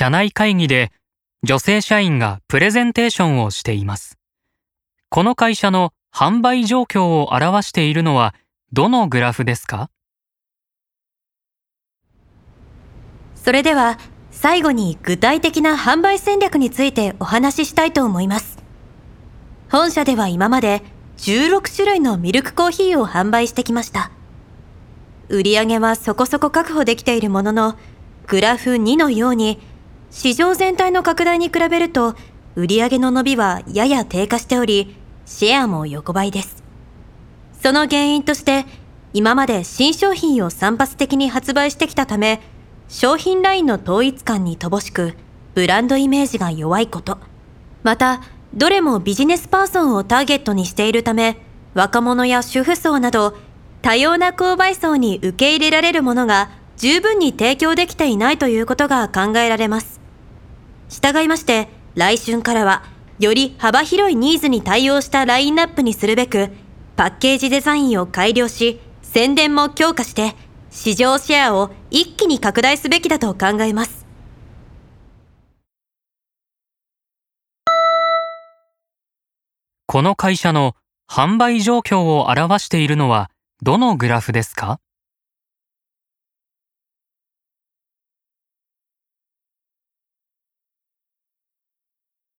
社内会議で女性社員がプレゼンテーションをしています。この会社の販売状況を表しているのはどのグラフですか？それでは最後に具体的な販売戦略についてお話ししたいと思います。本社では今まで16種類のミルクコーヒーを販売してきました。売り上げはそこそこ確保できているものの、グラフ2のように市場全体の拡大に比べると売り上げの伸びはやや低下しており、シェアも横ばいです。その原因として、今まで新商品を散発的に発売してきたため、商品ラインの統一感に乏しく、ブランドイメージが弱いこと。また、どれもビジネスパーソンをターゲットにしているため、若者や主婦層など、多様な購買層に受け入れられるものが十分に提供できていないということが考えられます。従いまして、来春からは、より幅広いニーズに対応したラインナップにするべく、パッケージデザインを改良し、宣伝も強化して、市場シェアを一気に拡大すべきだと考えます。この会社の販売状況を表しているのはどのグラフですか？